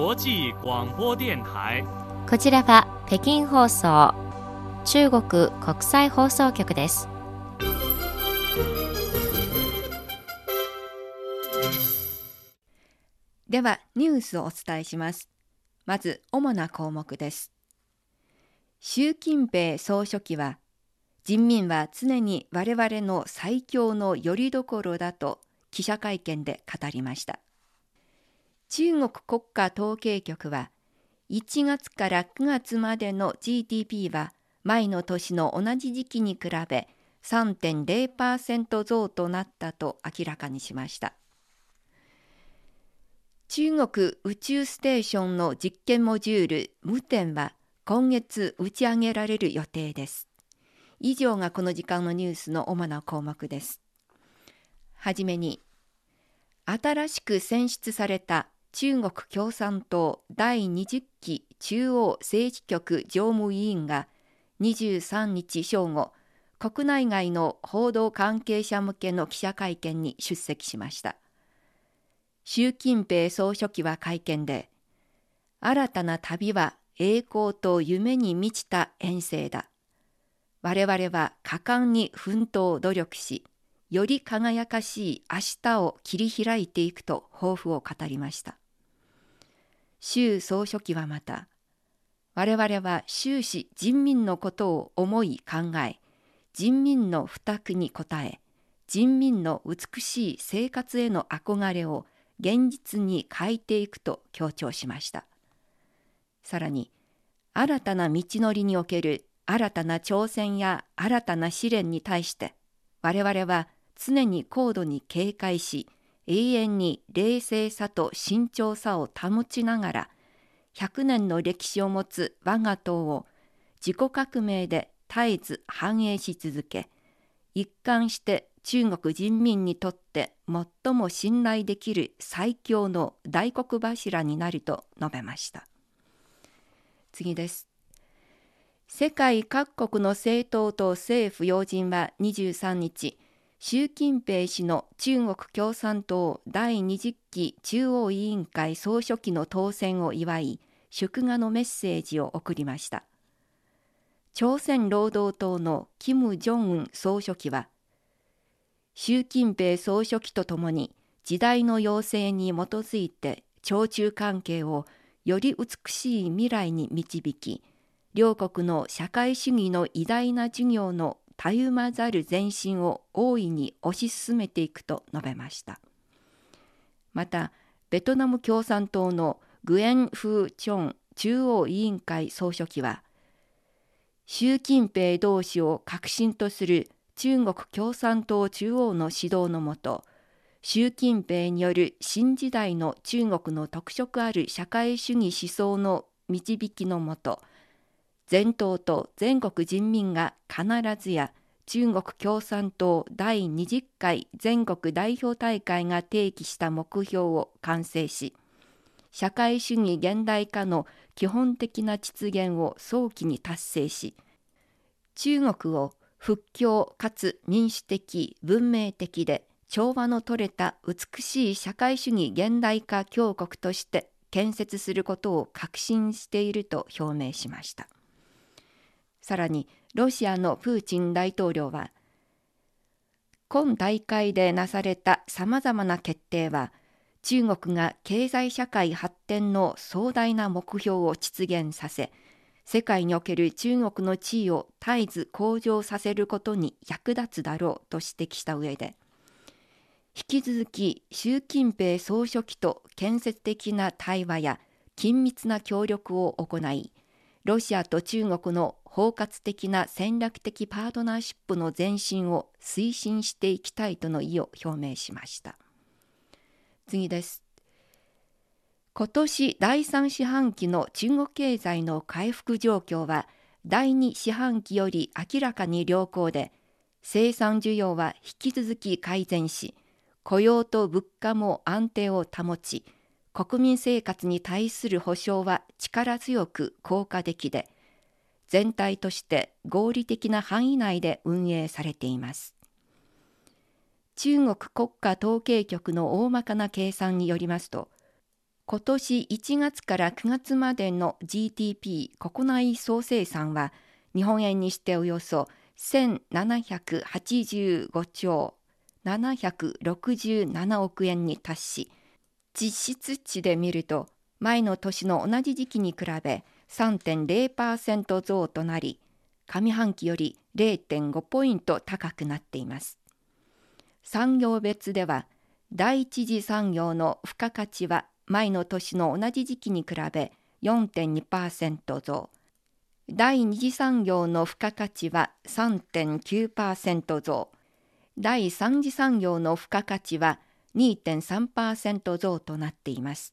こちらは北京放送、中国国際放送局です。ではニュースをお伝えします。まず主な項目です。習近平総書記は、人民は常に我々の最強の拠り所だと記者会見で語りました。中国国家統計局は、1月から9月までの GDP は前の年の同じ時期に比べ 3.0% 増となったと明らかにしました。中国宇宙ステーションの実験モジュール夢天は今月打ち上げられる予定です。以上がこの時間のニュースの主な項目です。はじめに、新しく選出された中国共産党第20期中央政治局常務委員が23日正午、国内外の報道関係者向けの記者会見に出席しました。習近平総書記は会見で、新たな旅は栄光と夢に満ちた遠征だ。我々は果敢に奮闘努力し、より輝かしい明日を切り開いていくと抱負を語りました。習総書記はまた、我々は終始人民のことを思い考え、人民の負託に応え、人民の美しい生活への憧れを現実に変えていくと強調しました。さらに、新たな道のりにおける新たな挑戦や新たな試練に対して、我々は常に高度に警戒し、永遠に冷静さと慎重さを保ちながら、100年の歴史を持つ我が党を自己革命で絶えず繁栄し続け、一貫して中国人民にとって最も信頼できる最強の大黒柱になると述べました。次です。世界各国の政党と政府要人は23日、習近平氏の中国共産党第20期中央委員会総書記の当選を祝い、祝賀のメッセージを送りました。朝鮮労働党の金正恩総書記は、習近平総書記とともに時代の要請に基づいて朝中関係をより美しい未来に導き、両国の社会主義の偉大な事業のたゆまざる前進を大いに推し進めていくと述べました。また、ベトナム共産党のグエン・フー・チョン中央委員会総書記は、習近平同志を核心とする中国共産党中央の指導のもと、習近平による新時代の中国の特色ある社会主義思想の導きのもと、全党と全国人民が必ずや中国共産党第20回全国代表大会が提起した目標を完成し、社会主義現代化の基本的な実現を早期に達成し、中国を復興かつ民主的、文明的で調和の取れた美しい社会主義現代化強国として建設することを確信していると表明しました。さらに、ロシアのプーチン大統領は、今大会でなされたさまざまな決定は、中国が経済社会発展の壮大な目標を実現させ、世界における中国の地位を絶えず向上させることに役立つだろうと指摘した上で、引き続き習近平総書記と建設的な対話や緊密な協力を行い、ロシアと中国の包括的な戦略的パートナーシップの前進を推進していきたいとの意を表明しました。次です。今年第3四半期の中国経済の回復状況は第2四半期より明らかに良好で、生産需要は引き続き改善し、雇用と物価も安定を保ち、国民生活に対する保障は力強く効果的で、全体として合理的な範囲内で運営されています。中国国家統計局の大まかな計算によりますと、今年1月から9月までの GDP 国内総生産は日本円にしておよそ1785兆767億円に達し、実質値で見ると前の年の同じ時期に比べ 3.0% 増となり、上半期より 0.5 ポイント高くなっています。産業別では第一次産業の付加価値は前の年の同じ時期に比べ 4.2% 増、第二次産業の付加価値は 3.9% 増、第三次産業の付加価値は 2.3% 増となっています。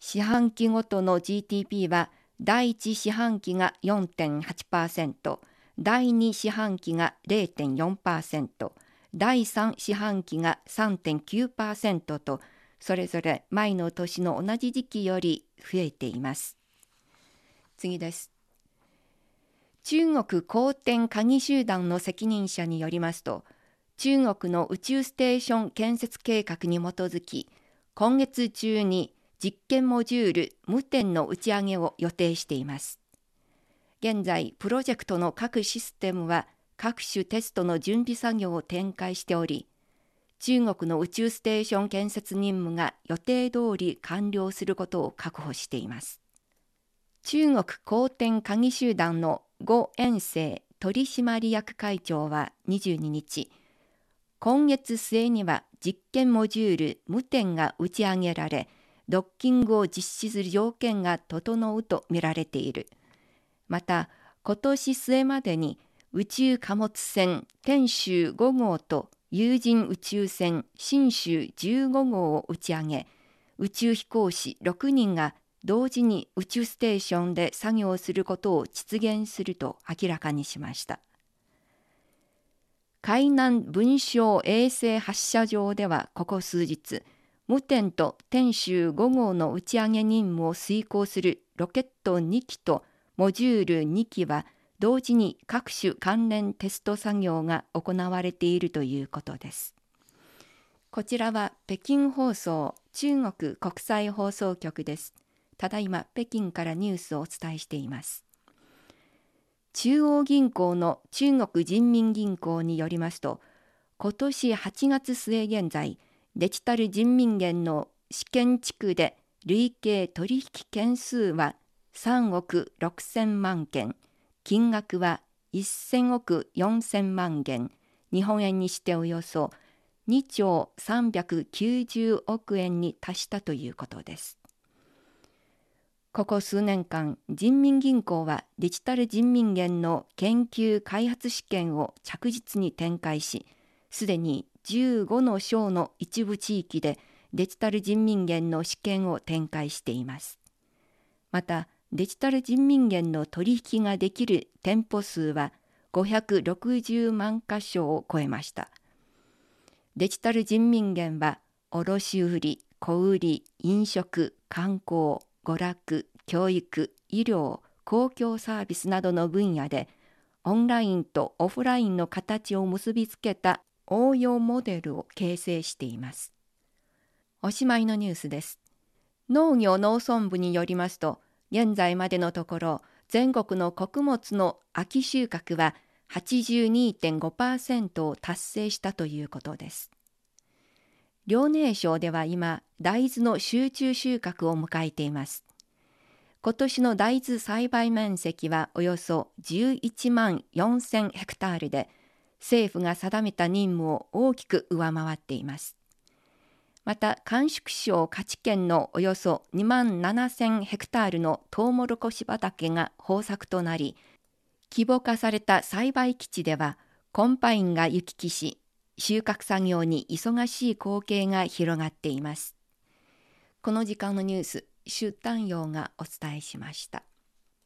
四半期ごとの GDP は第一四半期が 4.8%、第二四半期が 0.4%、第三四半期が 3.9% と、それぞれ前の年の同じ時期より増えています。次です。中国航天鍵集団の責任者によりますと、中国の宇宙ステーション建設計画に基づき、今月中に実験モジュール無点の打ち上げを予定しています。現在、プロジェクトの各システムは各種テストの準備作業を展開しており、中国の宇宙ステーション建設任務が予定通り完了することを確保しています。中国航天鍵集団の呉燕青取締役会長は22日、今月末には実験モジュール無点が打ち上げられ、ドッキングを実施する条件が整うと見られている。また、今年末までに宇宙貨物船天舟5号と有人宇宙船神舟15号を打ち上げ、宇宙飛行士6人が同時に宇宙ステーションで作業することを実現すると明らかにしました。海南文昌衛星発射場ではここ数日、無点と天舟5号の打ち上げ任務を遂行するロケット2機とモジュール2機は、同時に各種関連テスト作業が行われているということです。こちらは北京放送中国国際放送局です。ただいま北京からニュースをお伝えしています。中央銀行の中国人民銀行によりますと、今年8月末現在、デジタル人民元の試験地区で累計取引件数は3億6000万件、金額は1000億4000万元、日本円にしておよそ2兆390億円に達したということです。ここ数年間、人民銀行はデジタル人民元の研究開発試験を着実に展開し、すでに15の省の一部地域でデジタル人民元の試験を展開しています。また、デジタル人民元の取引ができる店舗数は560万箇所を超えました。デジタル人民元は卸売、小売、飲食、観光、娯楽、教育、医療、公共サービスなどの分野でオンラインとオフラインの形を結びつけた応用モデルを形成しています。おしまいのニュースです。農業農村部によりますと、現在までのところ、全国の穀物の秋収穫は 82.5% を達成したということです。遼寧省では今、大豆の集中収穫を迎えています。今年の大豆栽培面積はおよそ11万4000ヘクタールで、政府が定めた任務を大きく上回っています。また、甘粛省華池県のおよそ2万7000ヘクタールのトウモロコシ畑が豊作となり、規模化された栽培基地ではコンパインが行き来し、収穫作業に忙しい光景が広がっています。この時間のニュース、周丹陽がお伝えしました。